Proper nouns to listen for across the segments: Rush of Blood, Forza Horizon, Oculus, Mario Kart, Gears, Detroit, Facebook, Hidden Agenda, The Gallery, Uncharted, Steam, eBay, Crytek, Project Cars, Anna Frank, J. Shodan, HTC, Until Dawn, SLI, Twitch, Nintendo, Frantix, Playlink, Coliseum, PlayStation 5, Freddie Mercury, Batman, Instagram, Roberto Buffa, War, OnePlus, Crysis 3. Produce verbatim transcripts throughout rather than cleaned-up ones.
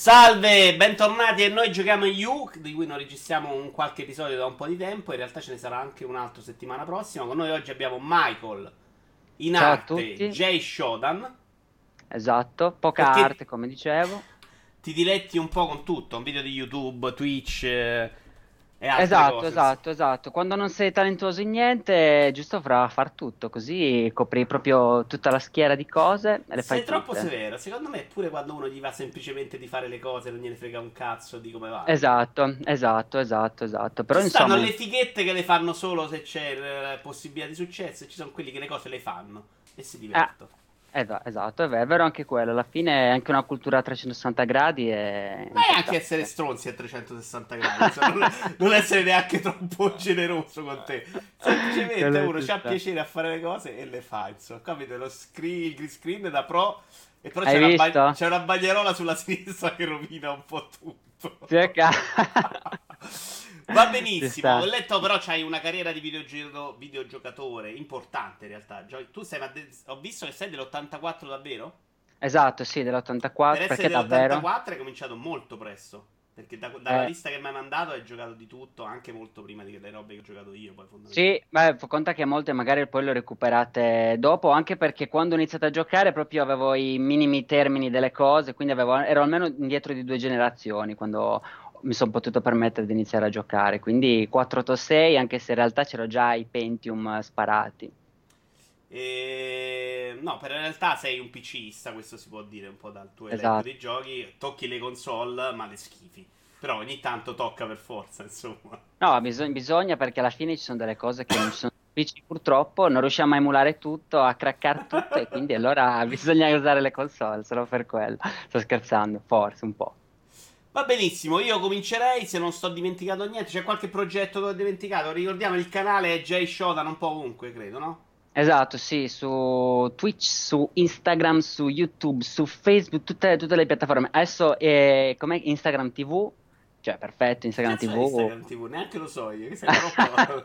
Salve, bentornati a Noi Giochiamo in You, di cui non registriamo un qualche episodio da un po' di tempo. In realtà ce ne sarà anche un altro settimana prossima. Con noi oggi abbiamo Michael, in Ciao arte J. Shodan. Esatto, poca Perché arte come dicevo. Ti diletti un po' con tutto, un video di YouTube, Twitch eh, e altre esatto, cose. Esatto, esatto, quando non sei talentuoso in niente, giusto fra far tutto, così copri proprio tutta la schiera di cose e le fai tutte. Sei troppo severo, secondo me è pure quando uno gli va semplicemente di fare le cose, non gliene frega un cazzo di come va. Esatto, esatto, esatto, esatto. Però ci insomma... stanno le fighette che le fanno solo se c'è possibilità di successo, e ci sono quelli che le cose le fanno e si divertono. Ah. Esatto, è vero anche quello. Alla fine è anche una cultura a trecentosessanta gradi e... Ma è anche essere stronzi a trecentosessanta gradi. non, non essere neanche troppo generoso con te. Semplicemente uno c'ha piacere a fare le cose e le fa, insomma. Capite? Lo screen, il green screen da pro. E però c'è una, ba- c'è una bagnarola sulla sinistra che rovina un po' tutto. Va benissimo. Ho letto però c'hai una carriera di videogio- videogiocatore importante in realtà. Tu sei, ma de- ho visto che sei dell'ottantaquattro davvero? Esatto, sì, dell'ottantaquattro. Per essere dell'ottantaquattro hai cominciato molto presto. Perché da, dalla eh. lista che mi hai mandato hai giocato di tutto, anche molto prima di le robe che ho giocato io. Poi sì, ma conta che molte magari poi le recuperate dopo, anche perché quando ho iniziato a giocare proprio avevo i minimi termini delle cose, quindi avevo, ero almeno indietro di due generazioni quando mi sono potuto permettere di iniziare a giocare, quindi quattrocentottantasei, anche se in realtà c'ero già i Pentium sparati. E... no, per in realtà sei un PCista, questo si può dire un po' dal tuo elenco esatto. dei giochi. Tocchi le console, ma le schifi. Però ogni tanto tocca per forza, insomma. No, bisog- bisogna, perché alla fine ci sono delle cose che non ci sono P C, purtroppo. Non riusciamo a emulare tutto, a craccare tutto, e quindi allora bisogna usare le console solo per quello. Sto scherzando, forse un po'. Va benissimo, io comincerei, se non sto dimenticando niente. C'è qualche progetto che ho dimenticato? Ricordiamo, il canale è J. Shodan un po' ovunque, credo, no? Esatto, sì, su Twitch, su Instagram, su YouTube, su Facebook, tutte, tutte le piattaforme. Adesso è com'è Instagram ti vu, cioè perfetto, Instagram ti vu. Instagram ti vu, neanche lo so io, che sei troppo...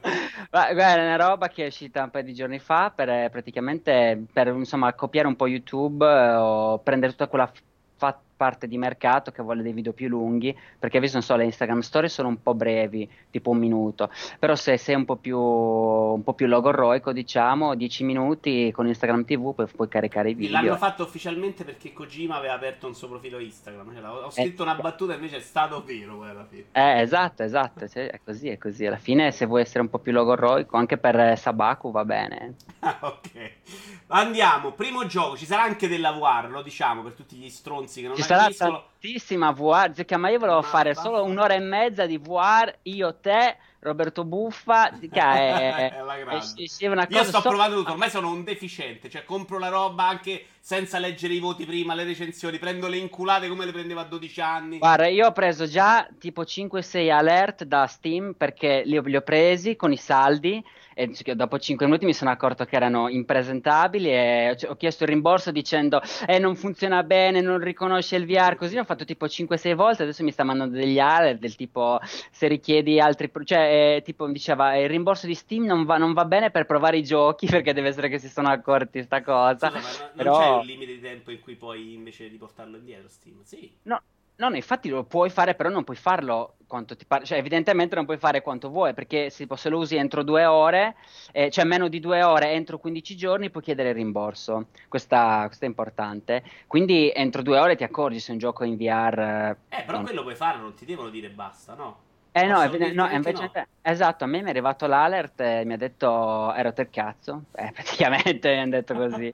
Guarda, è una roba che è uscita un paio di giorni fa per praticamente, per insomma copiare un po' YouTube, eh, o prendere tutta quella fa- parte di mercato che vuole dei video più lunghi, perché adesso non so, le Instagram story sono un po' brevi, tipo un minuto, però se sei un po' più un po' più logorroico, diciamo dieci minuti con Instagram ti vu puoi, puoi caricare i video. L'hanno fatto ufficialmente perché Kojima aveva aperto un suo profilo Instagram, cioè, ho scritto eh, una battuta invece è stato vero poi alla fine. Eh, esatto, esatto, cioè, è così, è così, alla fine se vuoi essere un po' più logorroico anche per Sabaku va bene. Ah, ok, andiamo, primo gioco, ci sarà anche della War, lo diciamo per tutti gli stronzi che non hanno sarà tantissima V R, zecca, ma io volevo ma, fare ma, solo un'ora e mezza di V R, io, te, Roberto Buffa, zecca, è, è, è una cosa. Io sto so... provando tutto, ormai sono un deficiente, cioè compro la roba anche senza leggere i voti prima, le recensioni, prendo le inculate come le prendevo a dodici anni. Guarda, io ho preso già tipo cinque sei alert da Steam, perché li ho, li ho presi con i saldi, e dopo cinque minuti mi sono accorto che erano impresentabili e ho chiesto il rimborso dicendo eh non funziona bene, non riconosce il V R, così ho fatto tipo cinque sei volte. Adesso mi sta mandando degli alert del tipo se richiedi altri, cioè eh, tipo diceva il rimborso di Steam non va, non va bene per provare i giochi, perché deve essere che si sono accorti sta cosa. Scusa, ma non, però... c'è un limite di tempo in cui poi invece di portarlo indietro Steam? Sì, no. No, no, infatti lo puoi fare, però non puoi farlo quanto ti pare, cioè evidentemente non puoi fare quanto vuoi, perché se, se lo usi entro due ore, eh, cioè meno di due ore, entro quindici giorni puoi chiedere il rimborso, questa, questa è importante, quindi entro due ore ti accorgi se un gioco è in V R. Eh, però non... quello puoi farlo, non ti devono dire basta, no? Eh no, evidente, no, invece no. Esatto, a me mi è arrivato l'alert e mi ha detto ero te cazzo, eh, praticamente mi hanno detto così,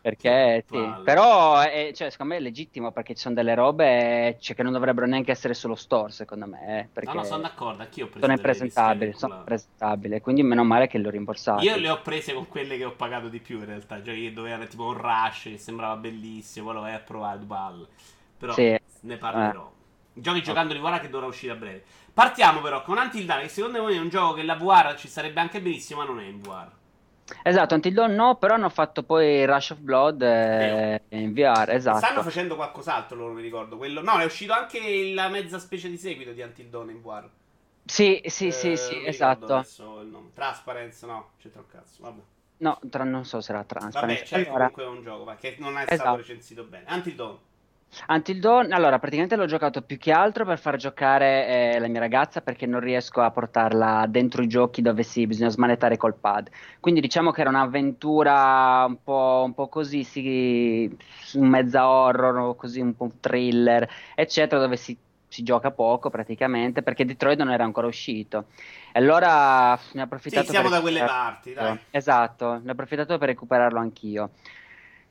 perché sì. Vale. Però è, cioè, secondo me è legittimo, perché ci sono delle robe cioè, che non dovrebbero neanche essere sullo store secondo me, eh, perché no, no, sono d'accordo, anch'io ho preso sono impresentabili, sono impresentabili, quindi meno male che l'ho rimborsato. Io le ho prese con quelle che ho pagato di più in realtà, cioè che dovevano tipo un Rush che sembrava bellissimo, poi lo vai a provare il ballo, però sì. Ne parlerò. Eh. Giochi giocandoli, guarda che dovrà uscire a breve. Partiamo però con Until Dawn, che secondo voi è un gioco che la V R ci sarebbe anche benissimo, ma non è in V R. Esatto, Until Dawn no, però hanno fatto poi Rush of Blood eh, in V R, esatto. Stanno facendo qualcos'altro, loro mi ricordo. Quello... No, è uscito anche la mezza specie di seguito di Until Dawn in V R. Sì, sì, eh, sì, sì, esatto. Transparenza, no, c'è troppo cazzo, vabbè. No, tra... non so se era Transparenza. Vabbè, c'è allora... comunque un gioco, ma che non è stato esatto. recensito bene. Until Dawn. Until Dawn, allora praticamente l'ho giocato più che altro per far giocare eh, la mia ragazza, perché non riesco a portarla dentro i giochi dove sì, bisogna smanettare col pad, quindi diciamo che era un'avventura un po', un po' così, sì, mezza horror, così un po' thriller eccetera, dove si, si gioca poco praticamente, perché Detroit non era ancora uscito. Allora ne ho approfittato, sì, siamo per da quelle parti, dai. Esatto, ne ho approfittato per recuperarlo anch'io.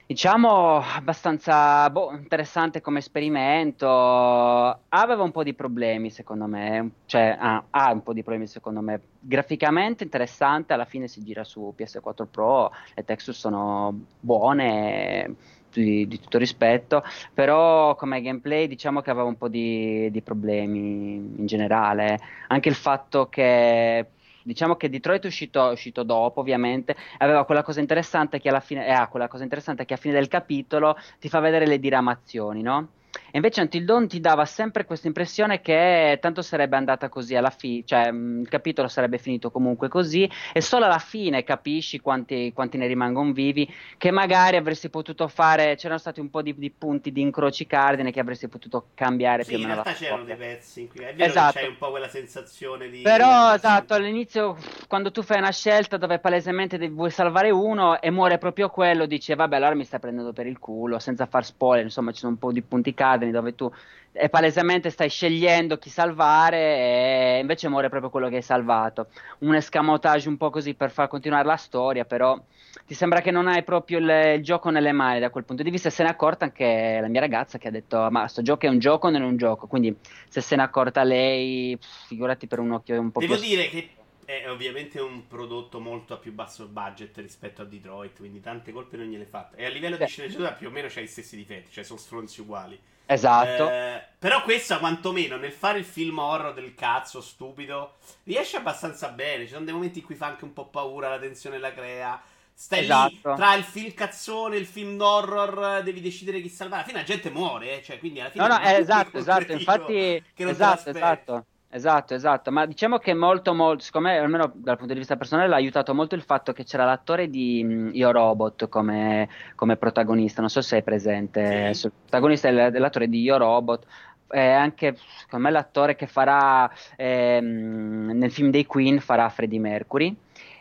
Diciamo abbastanza boh, interessante come esperimento. Aveva un po' di problemi secondo me, cioè ah, ha un po' di problemi secondo me. Graficamente interessante, alla fine si gira su P S quattro Pro, le texture sono buone, di, di tutto rispetto, però come gameplay diciamo che aveva un po' di, di problemi in generale. Anche il fatto che... Diciamo che Detroit è uscito, è uscito dopo, ovviamente. Aveva quella cosa interessante che alla fine eh, ah, quella cosa interessante che a fine del capitolo ti fa vedere le diramazioni, no? E invece Until Dawn ti dava sempre questa impressione che tanto sarebbe andata così alla fine, cioè mh, il capitolo sarebbe finito comunque così, e solo alla fine capisci quanti, quanti ne rimangono vivi, che magari avresti potuto fare, c'erano stati un po' di, di punti di incroci cardine che avresti potuto cambiare, sì, più o meno. In realtà c'erano dei pezzi in cui è vero, esatto, che c'è un po' quella sensazione di... Però esatto, all'inizio quando tu fai una scelta dove palesemente devi, vuoi salvare uno e muore proprio quello, dici vabbè allora mi stai prendendo per il culo, senza far spoiler, insomma ci sono un po' di punti cardini dove tu e palesemente stai scegliendo chi salvare e invece muore proprio quello che hai salvato. Un escamotage un po' così per far continuare la storia, però ti sembra che non hai proprio il, il gioco nelle mani da quel punto di vista. Se ne è accorta anche la mia ragazza, che ha detto ma sto gioco è un gioco o non è un gioco, quindi se se ne è accorta lei, pff, figurati per un occhio un po' devo più... Devo dire che è ovviamente un prodotto molto a più basso budget rispetto a Detroit, quindi tante colpe non gliele fatte, e a livello sì. di sceneggiatura più o meno c'ha gli stessi difetti, cioè sono stronzi uguali. Esatto. Eh, però questa quantomeno nel fare il film horror del cazzo stupido riesce abbastanza bene. Ci sono dei momenti in cui fa anche un po' paura, la tensione la crea. Stai esatto. lì tra il film cazzone e il film horror, devi decidere chi salvare. Alla fine la gente muore, eh? Cioè, quindi alla fine no, no, è esatto, esatto. Infatti, esatto, esatto. Esatto, esatto, ma diciamo che molto, molto, secondo me, almeno dal punto di vista personale, l'ha aiutato molto il fatto che c'era l'attore di mh, Io Robot come, come protagonista, non so se è presente, sì. Il protagonista è l'attore di Io Robot, è anche, secondo me, l'attore che farà, eh, nel film dei Queen, farà Freddie Mercury.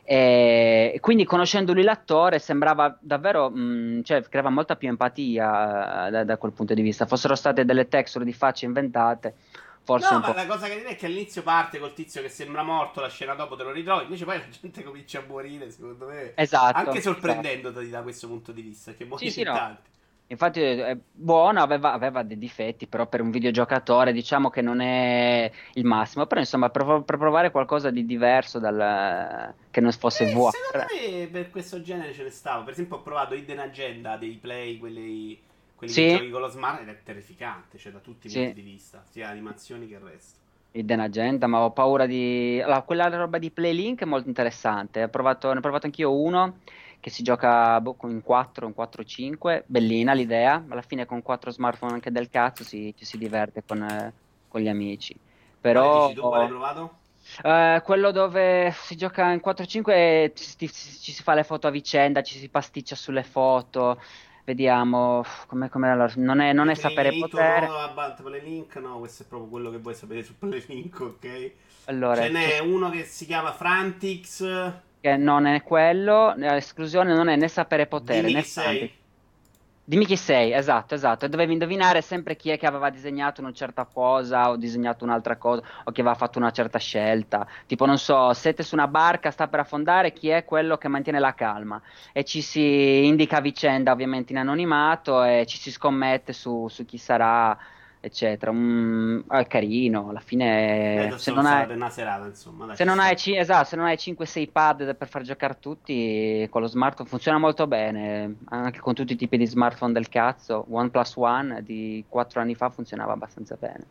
E quindi conoscendo lui l'attore sembrava davvero, mh, cioè creava molta più empatia da, da quel punto di vista, fossero state delle texture di facce inventate. Forse no, ma po'. La cosa carina è che all'inizio parte col tizio che sembra morto, la scena dopo te lo ritrovi, invece poi la gente comincia a morire, secondo me. Esatto. Anche sorprendendoti esatto. da questo punto di vista, che muori sì, in sì, tanti. No. Infatti è buono, aveva, aveva dei difetti, però per un videogiocatore diciamo che non è il massimo, però insomma per, per provare qualcosa di diverso dal che non fosse eh, War. Secondo me per questo genere ce ne stavo, per esempio ho provato Hidden Agenda dei Play, quelli... Quelli sì. che giochi con lo smart ed è terrificante, cioè da tutti i sì. punti di vista, sia animazioni che il resto. Hidden Agenda, ma ho paura di... Allora, quella roba di Playlink è molto interessante, ho provato, ne ho provato anch'io uno che si gioca boh, in quattro, in quattro cinque, bellina l'idea, alla fine con quattro smartphone anche del cazzo si, ci si diverte con, eh, con gli amici. Però... Dici tu, quale hai provato? Uh, quello dove si gioca in quattro cinque e ci, ci, ci si fa le foto a vicenda, ci si pasticcia sulle foto... Vediamo come allora non è, non è sapere potere. No, abbanto Playlink, no, questo è proprio quello che vuoi sapere su Playlink, ok? Allora, ce n'è uno che si chiama Frantix, che non è quello, l'esclusione non è né sapere potere Dimmi né Frantix. Dimmi chi sei, esatto, esatto, e dovevi indovinare sempre chi è che aveva disegnato una certa cosa o disegnato un'altra cosa o che aveva fatto una certa scelta, tipo non so, siete su una barca, sta per affondare, chi è quello che mantiene la calma, e ci si indica a vicenda ovviamente in anonimato e ci si scommette su, su chi sarà eccetera. Mm, è carino alla fine, eh, se non hai una serata, insomma, dai, se, non hai c- esatto, se non hai cinque sei pad per far giocare tutti con lo smartphone funziona molto bene, anche con tutti i tipi di smartphone del cazzo. OnePlus One di quattro anni fa funzionava abbastanza bene.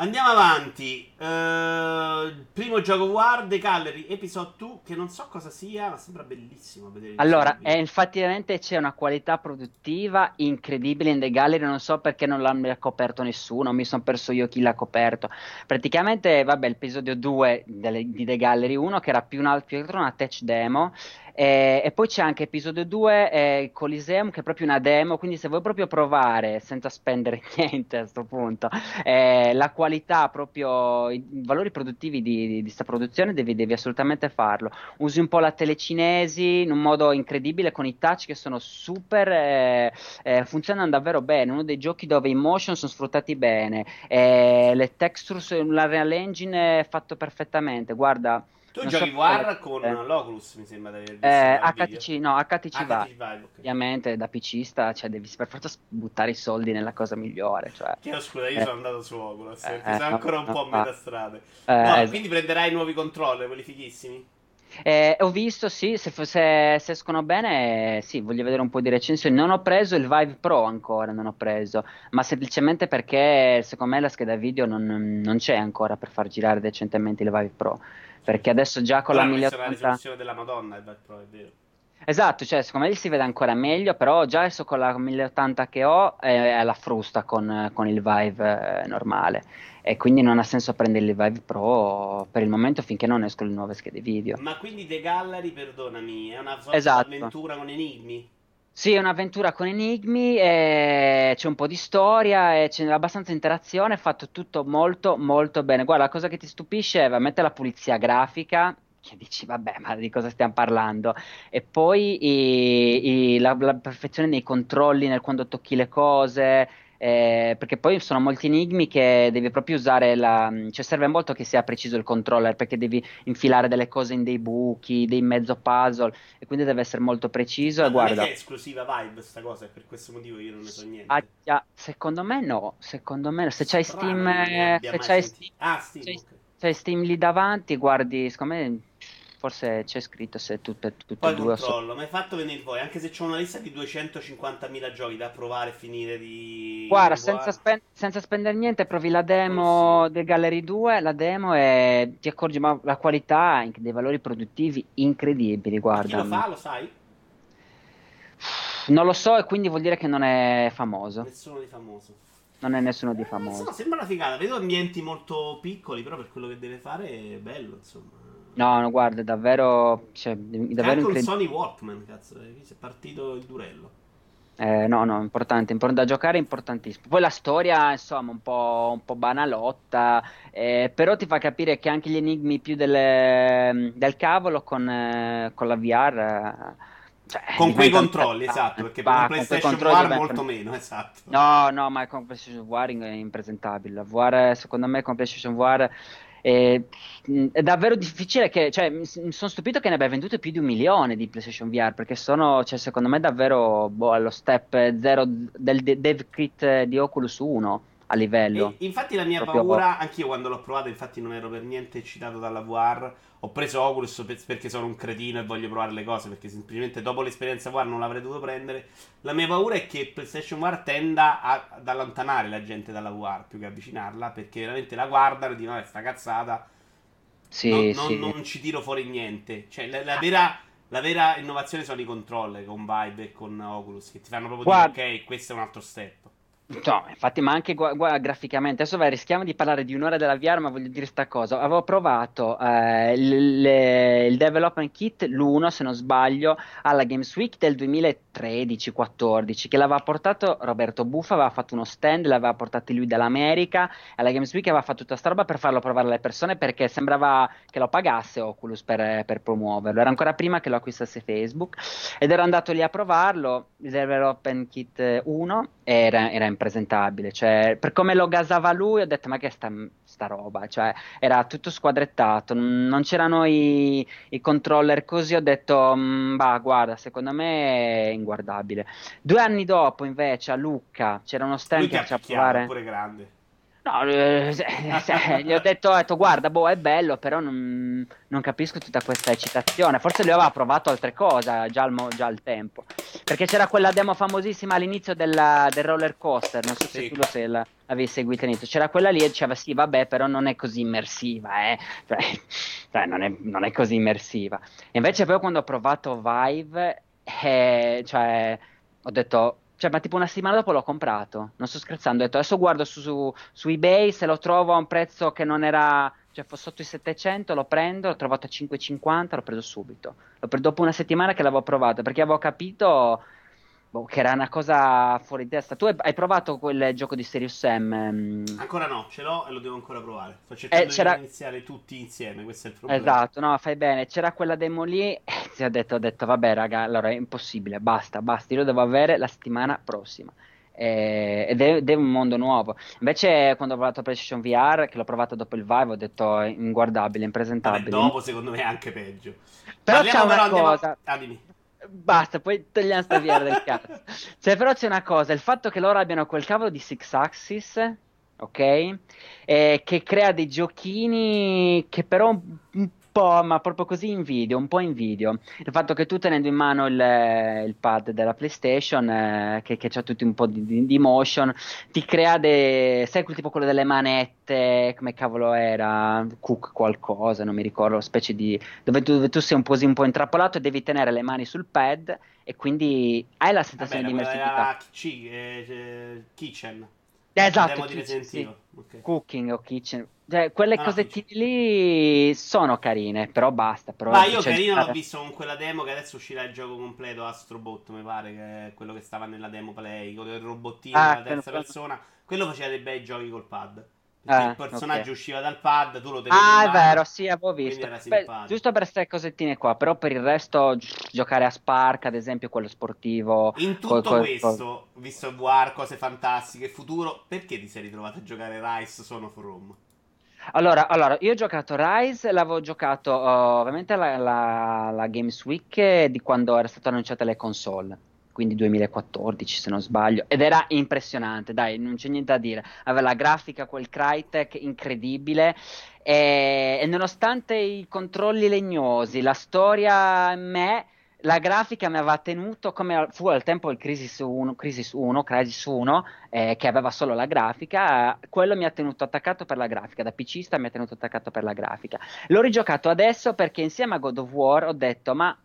Andiamo avanti. Uh, primo gioco War, The Gallery Episode due, che non so cosa sia, ma sembra bellissimo vedere. Allora, è, infatti c'è una qualità produttiva incredibile in The Gallery, non so perché non l'hanno coperto nessuno, mi sono perso io chi l'ha coperto. Praticamente, vabbè, l'episodio due di The Gallery uno, che era più, una, più una tech demo, E, e poi c'è anche episodio due, eh, Coliseum, che è proprio una demo, quindi se vuoi proprio provare senza spendere niente a sto punto, eh, la qualità, proprio i valori produttivi di, di, di sta produzione, devi, devi assolutamente farlo. Usi un po' la telecinesi in un modo incredibile con i touch che sono super, eh, eh, funzionano davvero bene, uno dei giochi dove i motion sono sfruttati bene, eh, le textures, l'Unreal Engine è fatto perfettamente, guarda. Tu non giochi so War con eh. l'Oculus, mi sembra di aver visto. Eh, H T C, no, H T C, H T C va, Vive, okay. Ovviamente da PCista, cioè devi per forza buttare i soldi nella cosa migliore, cioè. Chiedo scusa, io eh. sono andato su Oculus, eh, eh, sono ancora no, un po' no, a metà strada. Eh, no, quindi prenderai nuovi controller, quelli fighissimi? Eh, ho visto, sì, se, se, se escono bene, sì, voglio vedere un po' di recensioni. Non ho preso il Vive Pro ancora, non ho preso, ma semplicemente perché secondo me la scheda video non, non c'è ancora per far girare decentemente il Vive Pro, perché adesso già con però la mille ottanta... la risoluzione della Madonna il Vive Pro, è vero. Esatto, cioè secondo me si vede ancora meglio, però già adesso con la mille ottanta che ho è alla frusta con, con il Vive eh, normale, e quindi non ha senso prendere il Vive Pro per il momento finché non escono le nuove schede video. Ma quindi The Gallery, perdonami, è una forza esatto. avventura con enigmi? Sì, è un'avventura con enigmi, e c'è un po' di storia e c'è abbastanza interazione, è fatto tutto molto molto bene. Guarda, la cosa che ti stupisce è veramente la pulizia grafica, che dici vabbè, ma di cosa stiamo parlando, e poi i, i, la, la perfezione nei controlli nel quando tocchi le cose, eh, perché poi sono molti enigmi che devi proprio usare la, cioè serve molto che sia preciso il controller, perché devi infilare delle cose in dei buchi, dei mezzo puzzle, e quindi deve essere molto preciso. Ma e guarda, non è che è esclusiva Vive sta cosa, e per questo motivo io non ne so niente. Ah, ah, secondo me no, secondo me no. Se c'hai Steam, se c'hai Steam, ah, Steam, c'hai, okay. c'hai Steam lì davanti, guardi, secondo me forse c'è scritto se tutte tutte poi due controllo, so. Ma hai fatto venire voi, anche se c'è una lista di duecentocinquantamila giochi da provare e finire di guarda senza, spend- senza spendere niente, provi la demo del Gallery due, la demo, e ti accorgi ma la qualità dei valori produttivi incredibili, guarda. Ma chi lo fa, lo sai? Non lo so, e quindi vuol dire che non è famoso. Nessuno di famoso. Non è nessuno di famoso. Eh, so, sembra una figata, vedo ambienti molto piccoli, però per quello che deve fare è bello, insomma. No, no, guarda, davvero, cioè, davvero incredibile. Anche un Sony Walkman, cazzo, è partito il durello. Eh, no, no, importante, importante da giocare, importantissimo. Poi la storia, insomma, un po', un po' banalotta, eh, però ti fa capire che anche gli enigmi più delle, del cavolo con, eh, con la V R... Eh, Cioè, con quei controlli, tanta... esatto, perché bah, per un PlayStation War molto pre... meno, esatto. No, no, ma con PlayStation War è impresentabile. War, secondo me, con PlayStation War è, è davvero difficile. Che, cioè, mi sono stupito che ne abbia vendute più di un milione di PlayStation V R, perché sono, cioè, secondo me, davvero boh, allo step zero del dev kit di Oculus uno a livello. E, infatti, la mia proprio paura, anch'io quando l'ho provato, infatti, non ero per niente eccitato dalla V R. Ho preso Oculus perché sono un cretino e voglio provare le cose, perché semplicemente dopo l'esperienza V R non l'avrei dovuto prendere. La mia paura è che PlayStation V R tenda a, ad allontanare la gente dalla V R più che avvicinarla, perché veramente la guardano e dicono vabbè, sta cazzata, sì, non, non, sì. non ci tiro fuori niente. Cioè la, la, vera, la vera innovazione sono i controller con Vive e con Oculus, che ti fanno proprio Guarda. dire ok, questo è un altro step. No, infatti, ma anche gu- gu- graficamente. Adesso vai, rischiamo di parlare di un'ora della V R, ma voglio dire sta cosa. Avevo provato eh, l- le- il Development Kit, l'uno se non sbaglio, alla Games Week del duemilatredici quattordici, che l'aveva portato Roberto Buffa, aveva fatto uno stand, l'aveva portato lui dall'America, alla Games Week aveva fatto tutta sta roba per farlo provare alle persone, perché sembrava che lo pagasse Oculus per, per promuoverlo. Era ancora prima che lo acquistasse Facebook, ed ero andato lì a provarlo, il Development Kit uno, era, era in presentabile, cioè per come lo gasava lui ho detto ma che è sta, sta roba, cioè era tutto squadrettato, non c'erano i, i controller così, ho detto bah guarda, secondo me è inguardabile. Due anni dopo invece a Lucca c'era uno stand che faceva provare pure grande. No, eh, eh, gli ho detto, ho detto guarda boh è bello, però non, non capisco tutta questa eccitazione, forse lui aveva provato altre cose già al, già al tempo, perché c'era quella demo famosissima all'inizio della, del roller coaster, non so se sì. tu lo sei la, avevi seguito all'inizio, c'era quella lì e diceva sì vabbè però non è così immersiva, eh. cioè, cioè non, è, non è così immersiva, e invece poi quando ho provato Vive eh, cioè ho detto cioè ma tipo una settimana dopo l'ho comprato, non sto scherzando, ho detto adesso guardo su, su, su eBay, se lo trovo a un prezzo che non era cioè sotto i settecento, lo prendo, l'ho trovato a cinque e cinquanta, l'ho preso subito, l'ho preso dopo una settimana che l'avevo provato, perché avevo capito boh, che era una cosa fuori testa. Tu hai, hai provato quel gioco di Serious Sam? Ehm... Ancora no, ce l'ho e lo devo ancora provare. Sto cercando eh, di iniziare tutti insieme, questo è il problema. Esatto, no, fai bene. C'era quella demo lì e ti ho detto, ho detto vabbè raga, allora è impossibile, basta, basta, io lo devo avere la settimana prossima. Ed è, è un mondo nuovo. Invece quando ho provato PlayStation V R, che l'ho provato dopo il Vive, ho detto è inguardabile, impresentabile. Vabbè, dopo secondo me è anche peggio. Però Parliamo c'è una però, cosa andiamo... ah, basta, poi togliamo sta V R del cazzo. Cioè però c'è una cosa, il fatto che loro abbiano quel cavolo di six axis, ok, eh, che crea dei giochini che però un po', ma proprio così invidio, un po' invidio il fatto che tu tenendo in mano il, il pad della PlayStation eh, che, che c'ha tutti un po' di, di motion, ti crea dei, sai quel tipo quello delle manette, come cavolo era, Cook qualcosa, non mi ricordo, specie di dove tu, dove tu sei un po', un po' intrappolato e devi tenere le mani sul pad e quindi hai la sensazione Vabbè, di immersività. Eh, kitchen Esatto, kitchen, sì. Okay. Cooking o kitchen, cioè, quelle ah, cosettine kitchen. lì sono carine, però basta. Però Ma io carino stata... l'ho visto con quella demo che adesso uscirà il gioco completo, Astrobot, mi pare, che è quello che stava nella demo Play, con il robottino ah, della terza quello... persona, quello faceva dei bei giochi col pad. Perché eh, il personaggio okay. usciva dal pad, tu lo tenevi Ah, mano, è vero, sì, avevo visto. Beh, giusto per queste cosettine qua, però per il resto gi- giocare a Spark, ad esempio, quello sportivo. In tutto col, questo, col... visto il War, cose fantastiche, futuro, perché ti sei ritrovato a giocare Rise Son of Rome? Allora, allora, io ho giocato Rise, l'avevo giocato oh, ovviamente la, la, la Games Week di quando era stata annunciata le console. Quindi duemilaquattordici se non sbaglio, ed era impressionante, dai, non c'è niente da dire, aveva la grafica, quel Crytek incredibile e, e nonostante i controlli legnosi, la storia me, la grafica mi aveva tenuto come fu al tempo il Crisis uno, Crisis uno, Crisis uno eh, che aveva solo la grafica, quello mi ha tenuto attaccato per la grafica, da PCista mi ha tenuto attaccato per la grafica. L'ho rigiocato adesso perché insieme a God of War ho detto ma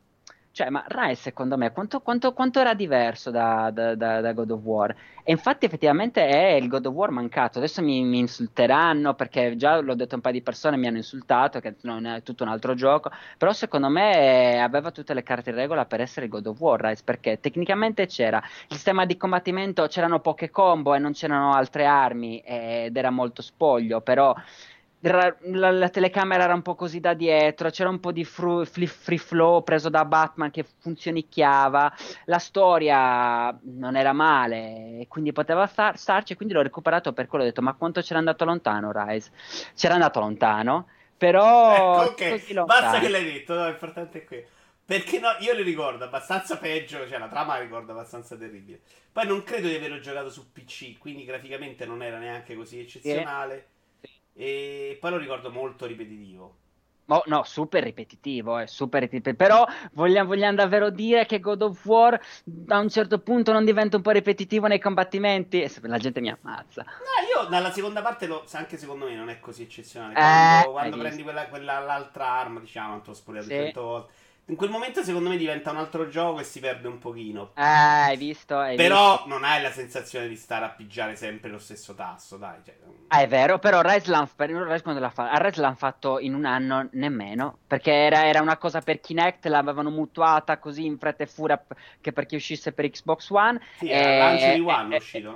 Cioè, ma Rise, secondo me, quanto, quanto, quanto era diverso da, da, da, da God of War? E infatti, effettivamente, è il God of War mancato. Adesso mi, mi insulteranno, perché già l'ho detto a un paio di persone, mi hanno insultato, che non è tutto un altro gioco. Però, secondo me, aveva tutte le carte in regola per essere il God of War Rise, perché tecnicamente c'era il sistema di combattimento, c'erano poche combo e non c'erano altre armi, ed era molto spoglio, però... La, la, la telecamera era un po' così da dietro, c'era un po' di fru, free, free flow preso da Batman che funzionicchiava, la storia non era male, quindi poteva star, starci, quindi l'ho recuperato per quello, ho detto ma quanto c'era andato lontano Rise, c'era andato lontano, però ecco, okay. così lontano. Basta che l'hai detto, no, l'importante è qui. Perché no, io li ricordo abbastanza peggio, cioè la trama la ricordo abbastanza terribile, poi non credo di averlo giocato su P C, quindi graficamente non era neanche così eccezionale. E... E poi lo ricordo molto ripetitivo. Oh, no, super ripetitivo, eh, super ripetitivo. Però vogliamo, vogliamo davvero dire che God of War a un certo punto non diventa un po' ripetitivo nei combattimenti? E la gente mi ammazza. No, io dalla seconda parte, lo, anche secondo me, non è così eccezionale. Quando, eh, quando prendi quella, quella, l'altra arma, diciamo, non te l'ho spogliato cento volte. In quel momento secondo me diventa un altro gioco e si perde un pochino. Eh, hai visto? Hai però visto. Non hai la sensazione di stare a pigiare sempre lo stesso tasto, dai. Cioè... Ah, è vero, però Rise l'hanno fa- fatto in un anno nemmeno, perché era, era una cosa per Kinect, l'avevano mutuata così in fretta e furia p- che per chi uscisse per Xbox One. Sì, era e... il lancio di One e... uscito, no?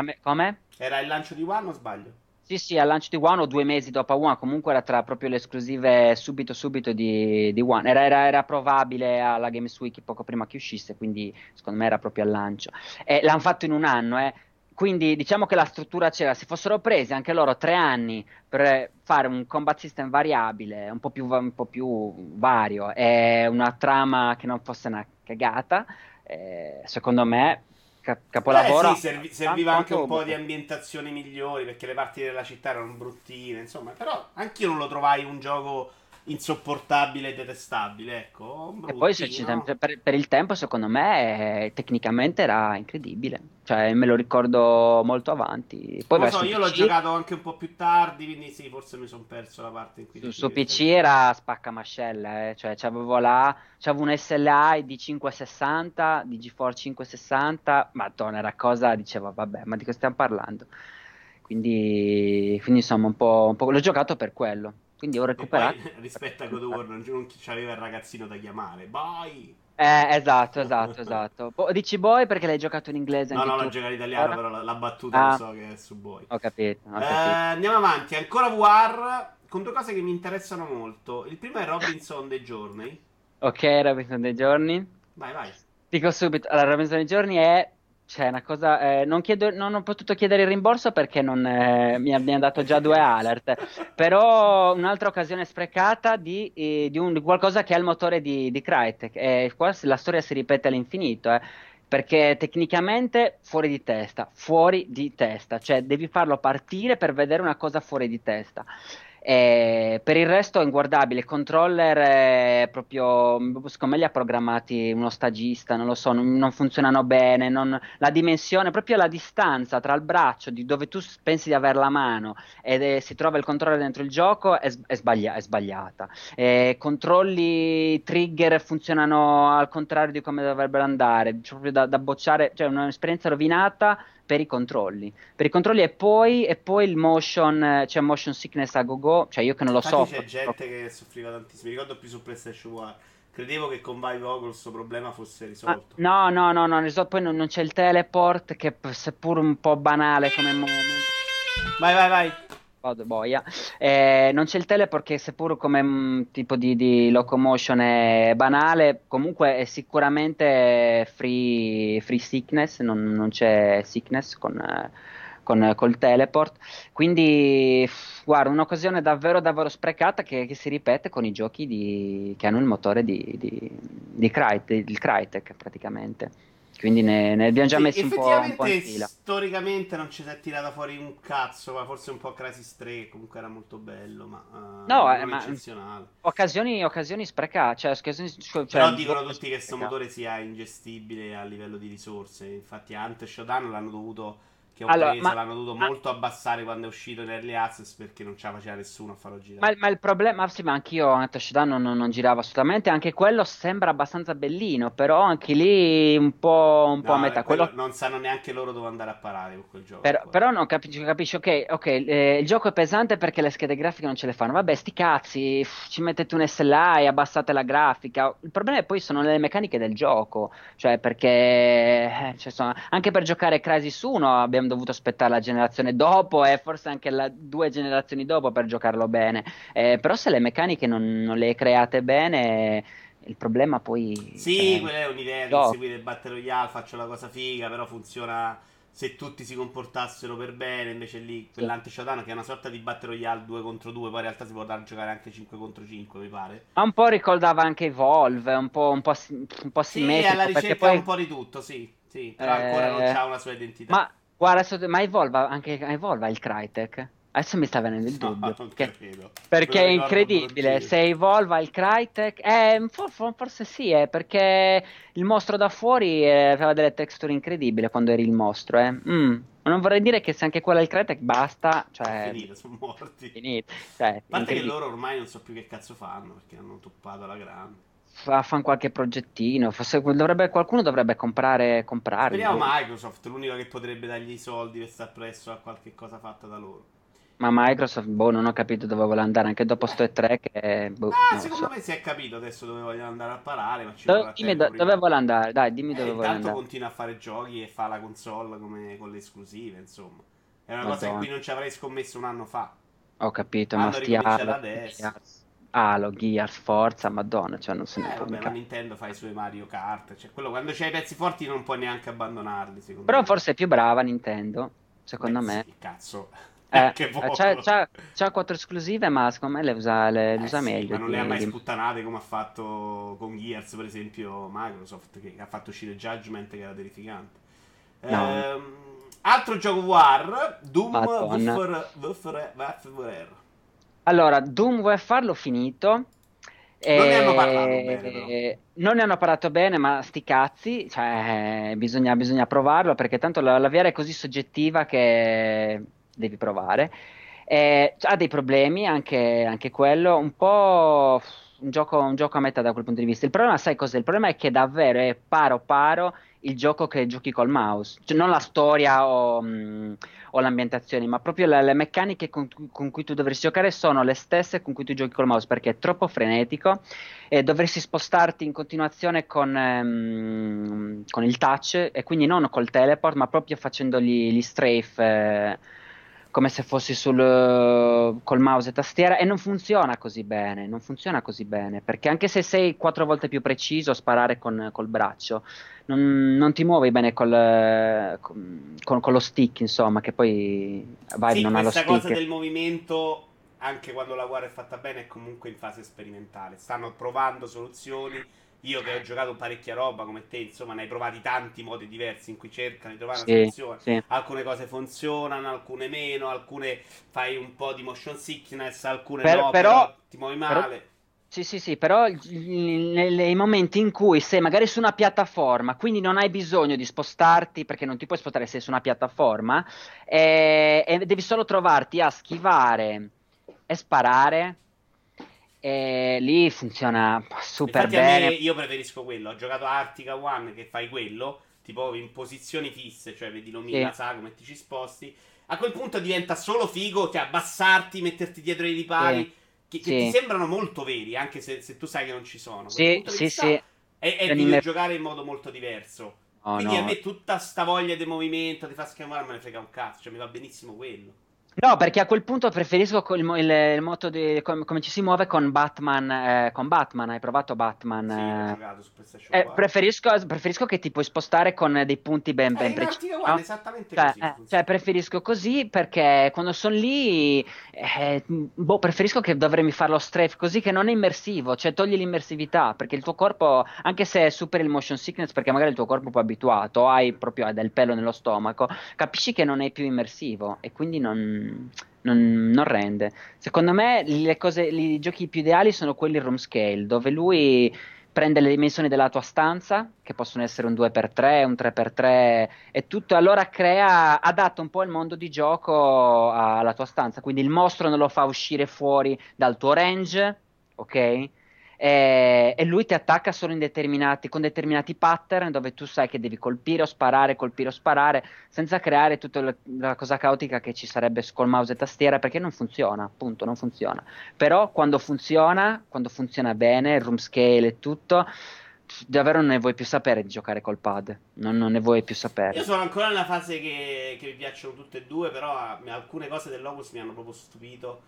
C'è... Come? Era il lancio di One o sbaglio? Sì, sì, al lancio di One o due mesi dopo One, comunque era tra proprio le esclusive subito subito di, di One, era, era, era provabile alla Games Week poco prima che uscisse, quindi secondo me era proprio al lancio. E l'hanno fatto in un anno, eh. Quindi diciamo che la struttura c'era, si fossero presi anche loro tre anni per fare un combat system variabile, un po' più, un po' più vario, e una trama che non fosse una cagata, eh, secondo me... capolavoro. Eh sì, servi, serviva anche un po' di ambientazioni migliori perché le parti della città erano bruttine, insomma, però anch'io non lo trovai un gioco insopportabile e detestabile, ecco. Brutti, e poi se ci, no? per, per il tempo secondo me eh, tecnicamente era incredibile, cioè me lo ricordo molto avanti. Poi lo so, io P C... l'ho giocato anche un po' più tardi, quindi sì, forse mi sono perso la parte in cui su, su P C era spaccamascella, eh. Cioè c'avevo la c'avevo un S L I di cinquecentosessanta di GeForce cinquecentosessanta, madonna, era cosa, dicevo vabbè, ma di cosa stiamo parlando? Quindi, quindi insomma un po', un po' l'ho giocato per quello. Quindi ho recuperato. Poi, rispetto a God of War non c'aveva il ragazzino da chiamare. Boy! Eh, esatto, esatto, esatto. Bo- dici boy perché l'hai giocato in inglese? Anche no, no, tu? L'ho giocato in italiano, ora? Però la, la battuta ah. lo so che è su boy. Ho capito. Ho eh, capito. Andiamo avanti. Ancora War, con due cose che mi interessano molto. Il primo è Robinson The Journey. Ok, Robinson The Journey. Vai, vai. Dico subito, allora Robinson The Journey è... C'è una cosa, eh, non, chiedo, non ho potuto chiedere il rimborso perché non, eh, mi abbiamo dato già due alert, però un'altra occasione sprecata di, eh, di, un, di qualcosa che è il motore di, di Crytek, e qua la storia si ripete all'infinito, eh, perché tecnicamente fuori di testa, fuori di testa, cioè devi farlo partire per vedere una cosa fuori di testa. E per il resto è inguardabile. Controller è proprio, secondo me li ha programmati uno stagista, non lo so, non, non funzionano bene, non, la dimensione, proprio la distanza tra il braccio di dove tu pensi di avere la mano ed è, si trova il controller dentro il gioco è, è, sbaglia, è sbagliata. E controlli trigger funzionano al contrario di come dovrebbero andare, proprio da, da bocciare, cioè un'esperienza rovinata per i controlli, per i controlli e poi, e poi il motion, cioè motion sickness a go-go, cioè io che non lo so. C'è gente che soffriva tantissimo, mi ricordo più su PlayStation uno, credevo che con Vive Pro questo problema fosse risolto. Ah, no, no, no, no, risolto, poi non, non c'è il teleport che seppur un po' banale come momento. Vai, vai, vai. Vado, boia. Eh, non c'è il teleport che seppur come mh, tipo di, di locomotion è banale, comunque è sicuramente free, free sickness, non, non c'è sickness con, con col teleport, quindi guarda, un'occasione davvero davvero sprecata che, che si ripete con i giochi di, che hanno il motore di, di, di Crytek, il Crytek praticamente. Quindi ne, ne abbiamo già sì, messo un po', un po' in fila. Storicamente non ci si è tirata fuori un cazzo, ma forse un po' Crysis tre, comunque era molto bello, ma uh, no, eh, ma eccezionale. Occasioni, occasioni sprecate, cioè, occasioni, cioè, però dicono tutti sprecato, che questo motore sia ingestibile a livello di risorse. Infatti a Ant e Shodan l'hanno dovuto, che ho allora, preso, ma, l'hanno dovuto ma, molto abbassare quando è uscito in Early Access perché non ce la faceva nessuno a farlo girare. Ma, ma il problema, sì, ma anch'io Anto Shodan non, non girava assolutamente, anche quello sembra abbastanza bellino, però anche lì un po', un no, po' a metà. Quello, quello... Non sanno neanche loro dove andare a parare con quel gioco. Per, però non capisci, capisci ok, okay eh, il gioco è pesante perché le schede grafiche non ce le fanno, vabbè sti cazzi, pff, ci mettete un S L A e abbassate la grafica, il problema è poi sono le meccaniche del gioco, cioè perché eh, cioè, sono... anche per giocare Crysis uno abbiamo dovuto aspettare la generazione dopo e eh, forse anche la, due generazioni dopo per giocarlo bene, eh, però se le meccaniche non, non le create bene il problema poi sì, cioè, quella è un'idea di seguire il Battle Royale, faccio la cosa figa però funziona se tutti si comportassero per bene, invece lì quell'anti-Shodan che è una sorta di Battle Royale due contro due, poi in realtà si può andare a giocare anche cinque contro cinque mi pare, ma un po' ricordava anche Evolve, un po', un po', un po simmetrico, sì, alla ricerca poi... un po' di tutto, sì, sì però eh... ancora non c'ha una sua identità, ma guarda, ma Evolve anche Evolve il Crytek. Adesso mi sta venendo il dubbio. No, perché, perché è incredibile. Se Evolve il Crytek, eh, for, forse sì, eh, perché il mostro da fuori eh, aveva delle texture incredibili quando eri il mostro. Eh. Mm. Non vorrei dire che se anche quella del Crytek basta. Cioè, finita, sono morti. Finita. Cioè, a parte che loro ormai non so più che cazzo fanno perché hanno toppato alla grande. Fanno qualche progettino, forse dovrebbe, qualcuno dovrebbe comprare comprarli. Speriamo Microsoft, l'unico che potrebbe dargli i soldi per stare presso a qualche cosa fatta da loro. Ma Microsoft, boh, non ho capito dove vuole andare, anche dopo sto E tre che... Boh, ah, secondo so. me si è capito adesso dove vogliono andare a parare, ma ci do, dimmi do, dove vuole andare, dai, dimmi eh, dove vuole andare. Intanto continua a fare giochi e fa la console come con le esclusive, insomma. È una Madonna. cosa che qui non ci avrei scommesso un anno fa. Ho capito, ma stiamo adesso. Ah, lo Gears, forza, Madonna, cioè non se ne eh, può vabbè, mica. Ma Nintendo fa i suoi Mario Kart, cioè quello quando c'hai i pezzi forti non puoi neanche abbandonarli, secondo Però me. Però forse è più brava Nintendo, secondo Beh, me. Sì, cazzo. Eh, che poco. C'ha, c'ha, c'ha quattro esclusive, ma secondo me le usa, le, le eh, usa sì, meglio. Ma non le ha mai sputtanate come ha fatto con Gears, per esempio, Microsoft, che ha fatto uscire Judgment, che era terrificante. No. Ehm, altro gioco War, Doom V F R. Allora, Doom vuoi farlo finito? Non eh, ne hanno parlato bene, però. Non ne hanno parlato bene, ma sti cazzi, cioè, bisogna, bisogna provarlo, perché tanto la, la V R è così soggettiva che devi provare. Eh, ha dei problemi, anche, anche quello, un po'... un gioco, un gioco a metà da quel punto di vista. Il problema, sai cos'è? Il problema è che davvero è paro paro il gioco che giochi col mouse, cioè non la storia o, mh, o l'ambientazione, ma proprio le, le meccaniche con, con cui tu dovresti giocare sono le stesse con cui tu giochi col mouse, perché è troppo frenetico e dovresti spostarti in continuazione con, ehm, con il touch, e quindi non col teleport ma proprio facendogli gli strafe, eh, come se fossi sul, uh, col mouse e tastiera, e non funziona così bene, non funziona così bene, perché anche se sei quattro volte più preciso a sparare con, col braccio, non, non ti muovi bene col, con, con lo stick, insomma, che poi vai, sì, non ha lo stick. Sì, questa cosa del movimento, anche quando la guerra è fatta bene, è comunque in fase sperimentale, stanno provando soluzioni. Io che ho giocato parecchia roba come te, insomma, ne hai provati tanti modi diversi in cui cercano di trovare sì, una soluzione. Sì. Alcune cose funzionano, alcune meno, alcune fai un po' di motion sickness, alcune per, no, però, però ti muovi male. Però, sì, sì, sì, però nei momenti in cui sei magari su una piattaforma, quindi non hai bisogno di spostarti, perché non ti puoi spostare se sei su una piattaforma, e, e devi solo trovarti a schivare e sparare. E lì funziona super Infatti bene. A me, io preferisco quello. Ho giocato a Artica One, che fai quello, tipo in posizioni fisse, cioè vedi l'omina, sì. sa come ti ci sposti. A quel punto diventa solo figo, cioè abbassarti, metterti dietro i ripari, sì. che, che sì. ti sembrano molto veri, anche se, se tu sai che non ci sono. Sì, sì, sì. È, è di me... giocare in modo molto diverso. Oh, Quindi no. a me tutta sta voglia di movimento, ti fa schiamare, me ne frega un cazzo, cioè mi va benissimo quello. No, perché a quel punto preferisco il, il, il moto di, com, come ci si muove con Batman. Eh, con Batman, hai provato Batman? Sì, eh, ho giocato su PlayStation eh, preferisco, preferisco che ti puoi spostare con dei punti ben, ben eh, precisi. No? Esattamente cioè, così. Eh, cioè, preferisco così, perché quando sono lì, eh, boh, preferisco che dovremmo fare lo strafe così, che non è immersivo, cioè togli l'immersività, perché il tuo corpo, anche se superi il motion sickness, perché magari il tuo corpo è poi abituato, hai proprio hai del pelo nello stomaco, capisci che non è più immersivo e quindi non. Non, non rende. Secondo me le cose, i giochi più ideali sono quelli room scale, dove lui prende le dimensioni della tua stanza, che possono essere un due per tre, un tre per tre e tutto, allora crea, adatta un po' il mondo di gioco alla tua stanza, quindi il mostro non lo fa uscire fuori dal tuo range, ok? E, e lui ti attacca solo in determinati, con determinati pattern, dove tu sai che devi colpire o sparare, colpire o sparare, senza creare tutta la, la cosa caotica che ci sarebbe col mouse e tastiera, perché non funziona, appunto, non funziona. Però quando funziona, quando funziona bene, il room scale e tutto, davvero non ne vuoi più sapere di giocare col pad, non, non ne vuoi più sapere. Io sono ancora nella fase che, che mi piacciono tutte e due, però alcune cose dell'Oculus mi hanno proprio stupito.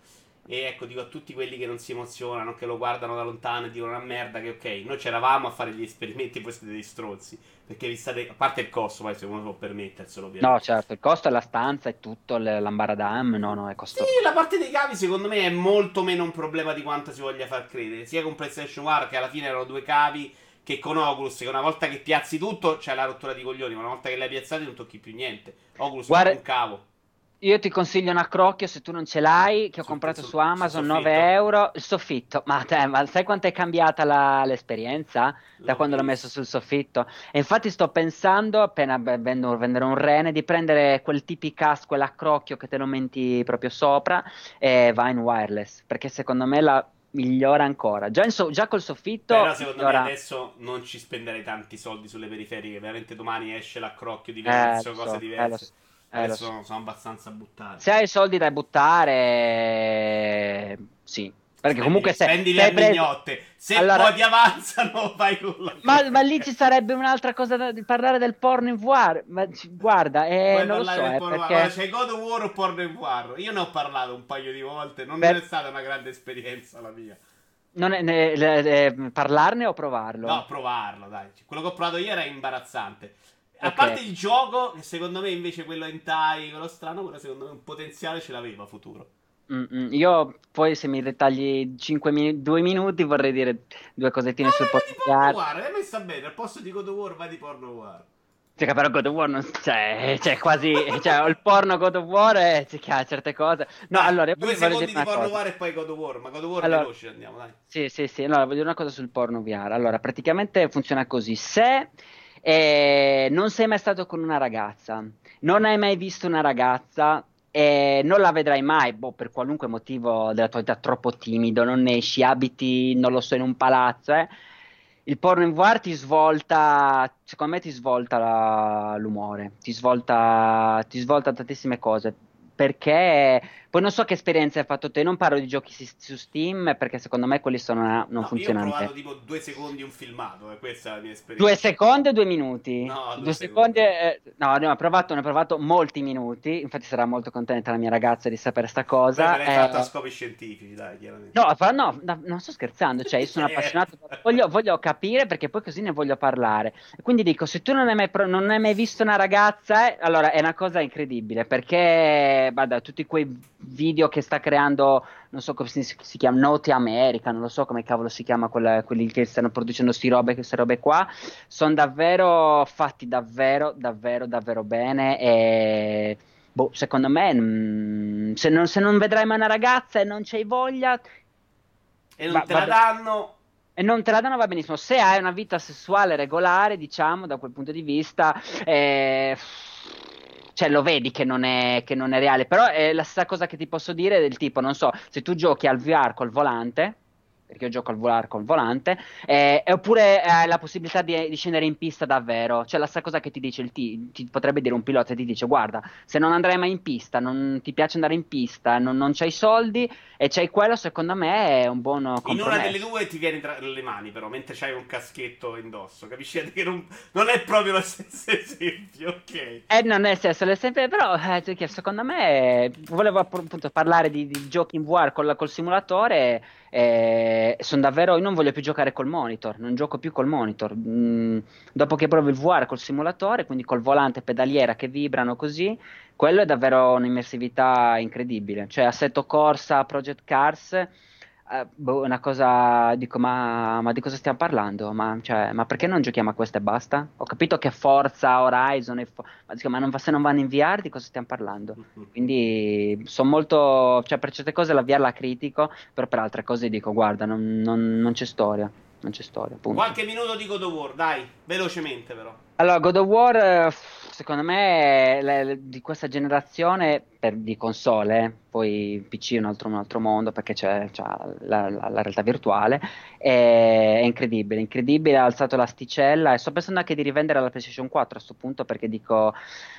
E ecco, dico a tutti quelli che non si emozionano, che lo guardano da lontano e dicono una merda, che ok, noi c'eravamo a fare gli esperimenti, voi siete degli stronzi, perché vi state, a parte il costo, poi se uno può permetterselo ovviamente. No, certo, il costo è la stanza e tutto, l'ambaradam, no, no, è costoso. Sì, la parte dei cavi secondo me è molto meno un problema di quanto si voglia far credere, sia con PlayStation War, che alla fine erano due cavi, che con Oculus, che una volta che piazzi tutto c'è la rottura di coglioni, ma una volta che l'hai piazzato non tocchi più niente. Oculus Guarda... è un cavo. Io ti consiglio un accrocchio, se tu non ce l'hai, che ho so, comprato so, su Amazon, nove euro, il soffitto. Ma, te, ma sai quanto è cambiata la, l'esperienza da no, quando l'ho messo sul soffitto? E infatti sto pensando, appena vendo, vendere un rene, di prendere quel tipicast, quell'accrocchio che te lo metti proprio sopra e va in wireless, perché secondo me la migliora ancora. Già, in so, già col soffitto... Però secondo migliora... me adesso non ci spenderei tanti soldi sulle periferiche, veramente domani esce l'accrocchio diverso, eh, cose so, diverse. Eh, Eh, sono, sono abbastanza buttati. Se hai soldi da buttare, sì, perché spendi, comunque se spendi le mignotte, se allora... poi ti avanzano vai con la... ma, ma lì ci sarebbe un'altra cosa da parlare, del porno in V R. Ma guarda, eh, non lo so, eh, porno... perché... allora, c'è God of War o porno in V R? Io ne ho parlato un paio di volte, non per... è stata una grande esperienza la mia. Non è, ne, ne, ne, parlarne o provarlo? No, provarlo, dai. Quello che ho provato io era imbarazzante. A okay. parte il gioco, che secondo me invece quello hentai, quello strano, quello secondo me un potenziale ce l'aveva futuro. Mm-mm. Io poi se mi ritagli cinque due min- minuti vorrei dire due cosettine eh, sul potenziale. Guarda, è messa bene, al posto di God of War vai di porno war. Cioè, però God of War non c'è, cioè quasi, cioè il porno God of War è, cioè, ha certe cose. No, ah, allora, due secondi di porno cosa. War e poi God of War, ma God of War allora, veloce andiamo, dai. Sì, sì, sì, allora voglio dire una cosa sul porno V R. Allora, praticamente funziona così, se... Eh, non sei mai stato con una ragazza, non hai mai visto una ragazza e non la vedrai mai, boh, per qualunque motivo della tua vita, troppo timido, non esci, abiti, non lo so, in un palazzo, eh. Il porno in V R ti svolta, secondo me ti svolta la, l'umore, ti svolta, ti svolta tantissime cose, perché poi non so che esperienze hai fatto te, non parlo di giochi su Steam perché secondo me quelli sono una, non no, funzionanti. Io ho provato tipo due secondi un filmato, eh, questa è la mia esperienza. Due secondi o due minuti? No, due, due secondi. secondi eh, no, ne ho provato, ne ho provato molti minuti, infatti sarà molto contenta la mia ragazza di sapere sta cosa. Beh, me l'hai eh, fatta a scopi scientifici, dai, chiaramente. No, no, no, non sto scherzando, cioè io sono appassionato, voglio, voglio capire perché poi così ne voglio parlare. Quindi dico, se tu non hai mai, non hai mai visto una ragazza, eh, allora è una cosa incredibile perché... Vada, tutti quei video che sta creando, non so come si, si chiama, Note America, non lo so come cavolo si chiama quella, quelli che stanno producendo sti robe, queste robe qua sono davvero fatti davvero davvero davvero bene e boh, secondo me mh, se, non, se non vedrai mai una ragazza e non c'hai voglia e non va, te la danno e non te la danno, va benissimo. Se hai una vita sessuale regolare, diciamo, da quel punto di vista eh, cioè lo vedi che non è, che non è reale, però è la stessa cosa che ti posso dire del tipo, non so, se tu giochi al V R col volante, perché io gioco al V R col volante, eh, oppure hai la possibilità di, di scendere in pista davvero, cioè la stessa cosa che ti dice, il ti, ti potrebbe dire un pilota e ti dice guarda, se non andrai mai in pista, non ti piace andare in pista, non, non c'hai soldi e c'hai quello, secondo me è un buon compromesso. In una delle due ti viene tra le mani però, mentre c'hai un caschetto indosso, capisci che non, non è proprio lo stesso esempio, ok? Eh, non è lo stesso l'esempio, però eh, secondo me, volevo appunto parlare di, di giochi in V R col, col simulatore. Eh, sono davvero, io non voglio più giocare col monitor, non gioco più col monitor mm, dopo che provo il V R col simulatore, quindi col volante e pedaliera che vibrano così, quello è davvero un'immersività incredibile, cioè Assetto Corsa, Project Cars, eh, boh, una cosa, dico ma, ma di cosa stiamo parlando, ma, cioè, ma perché non giochiamo a questo e basta? Ho capito che Forza Horizon e fo- ma, dico, ma non va, se non vanno in V R di cosa stiamo parlando? Quindi sono molto, cioè per certe cose la V R la critico, però per altre cose dico guarda non, non, non c'è storia, non c'è storia, punto. Qualche minuto di God of War, dai, velocemente però. Allora, God of War secondo me le, le, di questa generazione per, di console, eh, poi P C è un altro, un altro mondo perché c'è, c'è la, la, la realtà virtuale, è, è incredibile, incredibile, ha alzato l'asticella e sto pensando anche di rivendere alla PlayStation quattro a sto punto perché dico,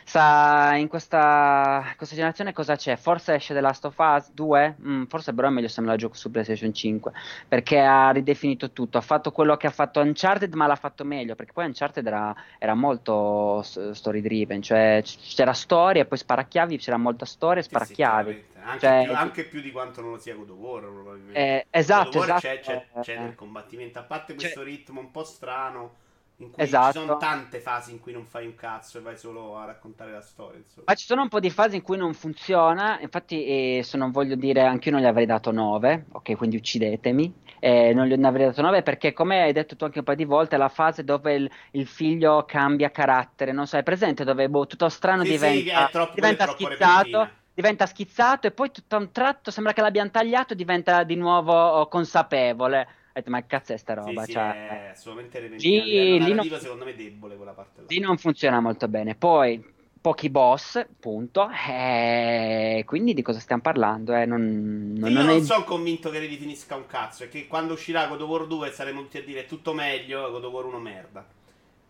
sa, in questa, in questa generazione cosa c'è? Forse esce The Last of Us due? Mm, forse però è meglio se me la gioco su PlayStation cinque perché ha ridefinito tutto, ha fatto quello che ha fatto Uncharted ma l'ha fatto meglio perché poi Uncharted era... era molto story driven, cioè c'era storia e poi sparacchiavi, c'era molta storia e sparacchiavi, sì, sì, anche, cioè, più, anche più di quanto non lo sia God of War probabilmente. Eh, esatto, God of War esatto. C'è, c'è, c'è nel combattimento, a parte questo c'è... ritmo un po' strano in cui esatto. Ci sono tante fasi in cui non fai un cazzo e vai solo a raccontare la storia, insomma. Ma ci sono un po' di fasi in cui non funziona, infatti eh, se non voglio dire, anch'io non gli avrei dato nove, ok, quindi uccidetemi, eh, non gli avrei dato nove perché come hai detto tu anche un paio di volte è la fase dove il, il figlio cambia carattere, non so, è presente dove boh, tutto strano sì, diventa, sì, è troppo, diventa è troppo schizzato repentina. Diventa schizzato e poi tutto a un tratto sembra che l'abbiano tagliato e diventa di nuovo consapevole. Ma che cazzo è sta roba? Sì, sì, cioè, è assolutamente elementare. Sì, lì non, secondo me debole quella parte là. Lì non funziona molto bene. Poi pochi boss, punto. Eh, quindi di cosa stiamo parlando? Eh, non, non, io non, non è... sono convinto che ridefinisca un cazzo. È che quando uscirà God of War due saremo tutti a dire tutto meglio, God of War uno merda.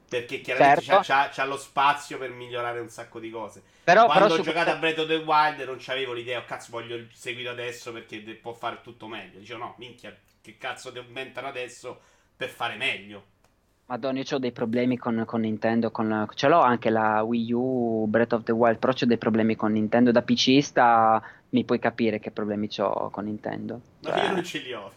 Perché chiaramente certo. c'ha, c'ha, c'ha lo spazio per migliorare un sacco di cose. Però, Quando però ho giocato questo... a Breath of the Wild non c'avevo l'idea, oh, cazzo voglio il seguito adesso perché de- può fare tutto meglio. Dicevo no, minchia, che cazzo ti aumentano adesso per fare meglio. Madonna, io c'ho dei problemi con, con Nintendo, con, ce l'ho anche la Wii U, Breath of the Wild, però c'ho dei problemi con Nintendo, da PCista mi puoi capire che problemi c'ho con Nintendo. Cioè... Ma io non ce li ho,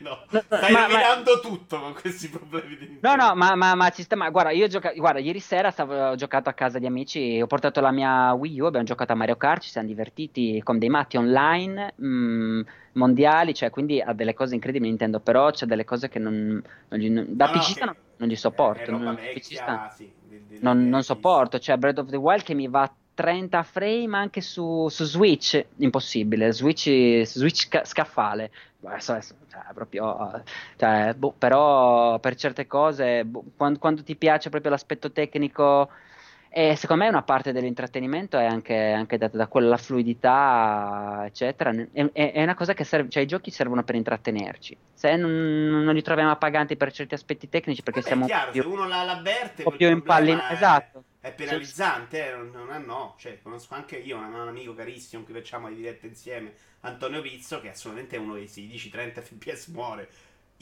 no. No, stai ma, rovinando ma... tutto con questi problemi di Nintendo. No, no, ma, ma, ma ci sta, ma guarda, io gioca... guarda, ieri sera stavo, ho giocato a casa di amici, ho portato la mia Wii U, abbiamo giocato a Mario Kart, ci siamo divertiti come dei matti online, mh, mondiali, cioè quindi ha delle cose incredibili Nintendo, però c'è delle cose che non... non, non da no, PCista no... Che... no. Non li sopporto, eh, non, vecchia, sì, di, di, non, di, non sopporto, cioè Breath of the Wild che mi va a trenta frame anche su, su Switch, impossibile, Switch, Switch scaffale, cioè, proprio, cioè, boh, però per certe cose boh, quando, quando ti piace proprio l'aspetto tecnico E secondo me una parte dell'intrattenimento è anche, anche data da quella fluidità, eccetera. È, è una cosa che serve, cioè i giochi servono per intrattenerci. Se non, non li troviamo appaganti per certi aspetti tecnici, perché Vabbè, siamo chiaro, più, se uno la, la avverte, un po' più in pallina, esatto. È penalizzante, eh? non è no, cioè conosco anche io un, un amico carissimo che facciamo le dirette insieme, Antonio Pizzo, che è assolutamente uno dei sedici trenta fps muore.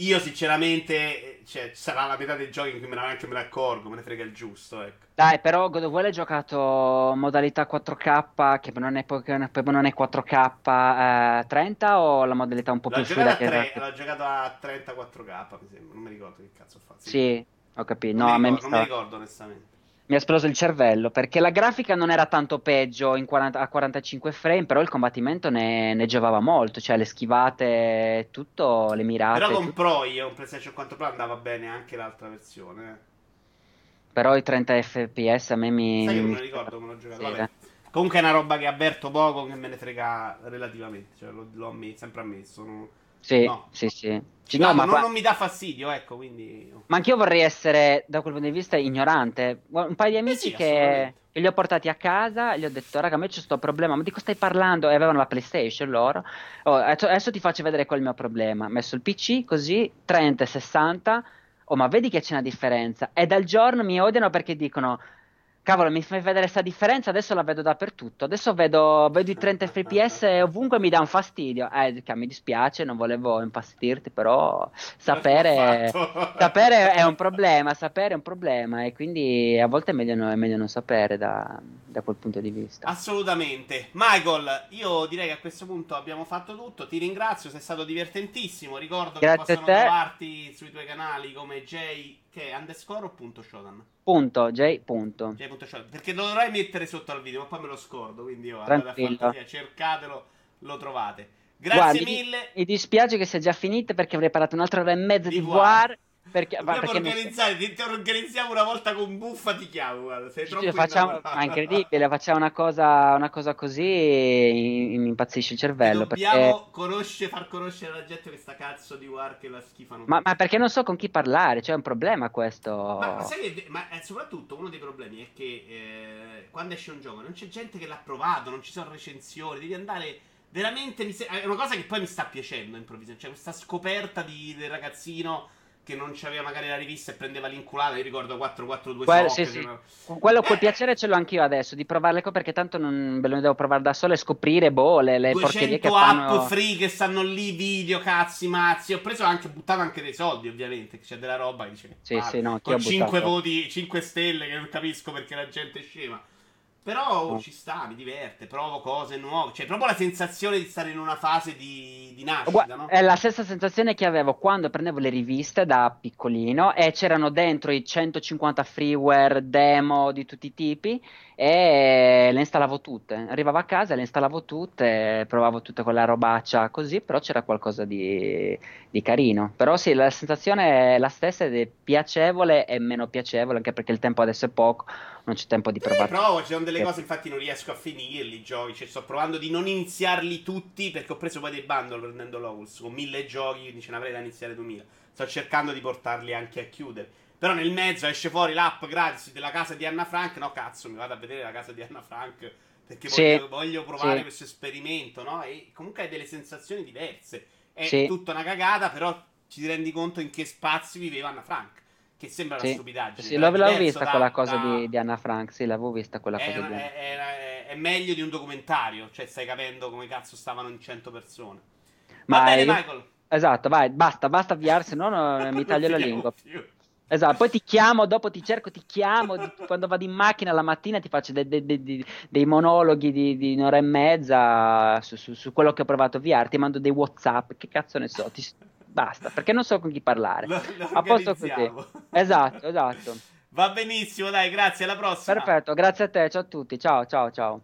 Io sinceramente, cioè, sarà la metà dei giochi in cui me neanche me ne accorgo, me ne frega il giusto, ecco. Dai, però God of War è giocato modalità quattro K, che non è, che non è quattro K eh, trenta, o la modalità un po' l'ho più fluida che tre, l'ho giocato a trenta quattro K, mi sembra, non mi ricordo che cazzo ho fatto. Sì, ho capito, non no, mi ricordo, a me mi stava... non mi ricordo onestamente. Mi ha esploso il cervello, perché la grafica non era tanto peggio in quaranta, a quarantacinque frame, però il combattimento ne, ne giovava molto, cioè le schivate, tutto, le mirate. Però con Pro io, un PlayStation quattro Pro andava bene anche l'altra versione. Però i trenta fps a me mi... Sai, io non mi ricordo come l'ho giocato, sì, vabbè. Comunque è una roba che avverto poco, che me ne frega relativamente, cioè l'ho, l'ho ammesso, sempre ammesso, non... Sì, no. sì, sì, sì. No, no, ma non, qua... non mi dà fastidio, ecco, quindi... Ma anch'io vorrei essere, da quel punto di vista, ignorante. Un paio di amici eh sì, che li ho portati a casa, gli ho detto, raga, a me c'è sto problema. Ma di cosa stai parlando? E avevano la PlayStation loro. Oh, adesso ti faccio vedere qual è il mio problema. Messo il P C, così, trenta e sessanta. Oh, ma vedi che c'è una differenza. E dal giorno mi odiano perché dicono... Cavolo, mi fai vedere questa differenza, adesso la vedo dappertutto, adesso vedo, vedo i trenta fps ovunque, mi dà un fastidio. Eh, mi dispiace, non volevo impastidirti, però sapere, sapere è un problema, sapere è un problema, e quindi a volte è meglio, è meglio non sapere da, da quel punto di vista. Assolutamente. Michael, io direi che a questo punto abbiamo fatto tutto, ti ringrazio, sei stato divertentissimo, ricordo Grazie che possono trovarti sui tuoi canali come J... Che è underscore o punto Shodan? Punto, J. punto. J. Shodan, perché lo dovrai mettere sotto al video, ma poi me lo scordo, quindi io andate a fantasia, cercatelo, lo trovate. Grazie Guardi, mille. Mi dispiace che sia già finita, perché avrei parlato un'altra ora e mezza di, di War. War. Perché, va, perché organizzare, ti organizziamo una volta con Buffa, ti chiamo, guarda, sei troppo facciamo, ma è incredibile, facciamo una cosa, una cosa così e mi impazzisce il cervello. Dobbiamo perché... conoscere, far conoscere alla gente questa cazzo di War che la schifano. Ma, ma perché non so con chi parlare, cioè è un problema questo. Ma, ma sai che ma soprattutto uno dei problemi è che eh, quando esce un gioco non c'è gente che l'ha provato, non ci sono recensioni, devi andare... Veramente mi se... è una cosa che poi mi sta piacendo improvvisamente, cioè questa scoperta di, del ragazzino... Che non c'aveva magari la rivista e prendeva l'inculata. Io ricordo quattro quattro due Quello, sì, sì. Una... Quello eh. col piacere ce l'ho anch'io adesso, di provarle qua, perché tanto non ve lo devo provare da solo e scoprire, boh, le, le porcherie che fanno. duecento app free che stanno lì, video, cazzi, mazzi. Ho preso anche, buttato anche dei soldi, ovviamente, che c'è della roba che dice, sì, sì, no, con cinque voti, cinque stelle, che non capisco perché la gente è scema. Però oh, ci sta, mi diverte, provo cose nuove. Cioè, proprio la sensazione di stare in una fase di, di nascita, no? È la stessa sensazione che avevo quando prendevo le riviste da piccolino e c'erano dentro i centocinquanta freeware, demo di tutti i tipi, e le installavo tutte. Arrivavo a casa, le installavo tutte, provavo tutta quella robaccia così, però c'era qualcosa di, di carino. Però sì, la sensazione è la stessa ed è piacevole e meno piacevole, anche perché il tempo adesso è poco. Non c'è tempo di provare. Sì, provo, ci sono delle cose, infatti non riesco a finirli, giochi, cioè sto provando di non iniziarli tutti, perché ho preso poi dei bundle prendendo l'Oculus, con mille giochi, quindi ce ne avrei da iniziare duemila. Sto cercando di portarli anche a chiudere. Però nel mezzo esce fuori l'app gratis della casa di Anna Frank, no cazzo, mi vado a vedere la casa di Anna Frank, perché sì, voglio, voglio provare sì. questo esperimento, no? E comunque hai delle sensazioni diverse. È sì. tutta una cagata, però ti rendi conto in che spazio viveva Anna Frank. Che sembra sì, una stupidaggine. Sì, l'avevo vista da, quella cosa da... di, di Anna Frank. Sì, l'avevo vista quella è, cosa è, di Anna è, è meglio di un documentario. Cioè, stai capendo come cazzo stavano in cento persone. Ma Va bene, io... Michael. Esatto, vai, basta, basta avviare, se no non mi taglio la lingua. Più. Esatto, poi ti chiamo, dopo ti cerco, ti chiamo. Quando vado in macchina la mattina ti faccio de, de, de, de, dei monologhi di, di un'ora e mezza su, su, su quello che ho provato a avviare. Ti mando dei WhatsApp, che cazzo ne so. Ti... Basta, perché non so con chi parlare. Lo, lo a posto così. Esatto, esatto. Va benissimo, dai, grazie, alla prossima. Perfetto, grazie a te, ciao a tutti, ciao, ciao, ciao.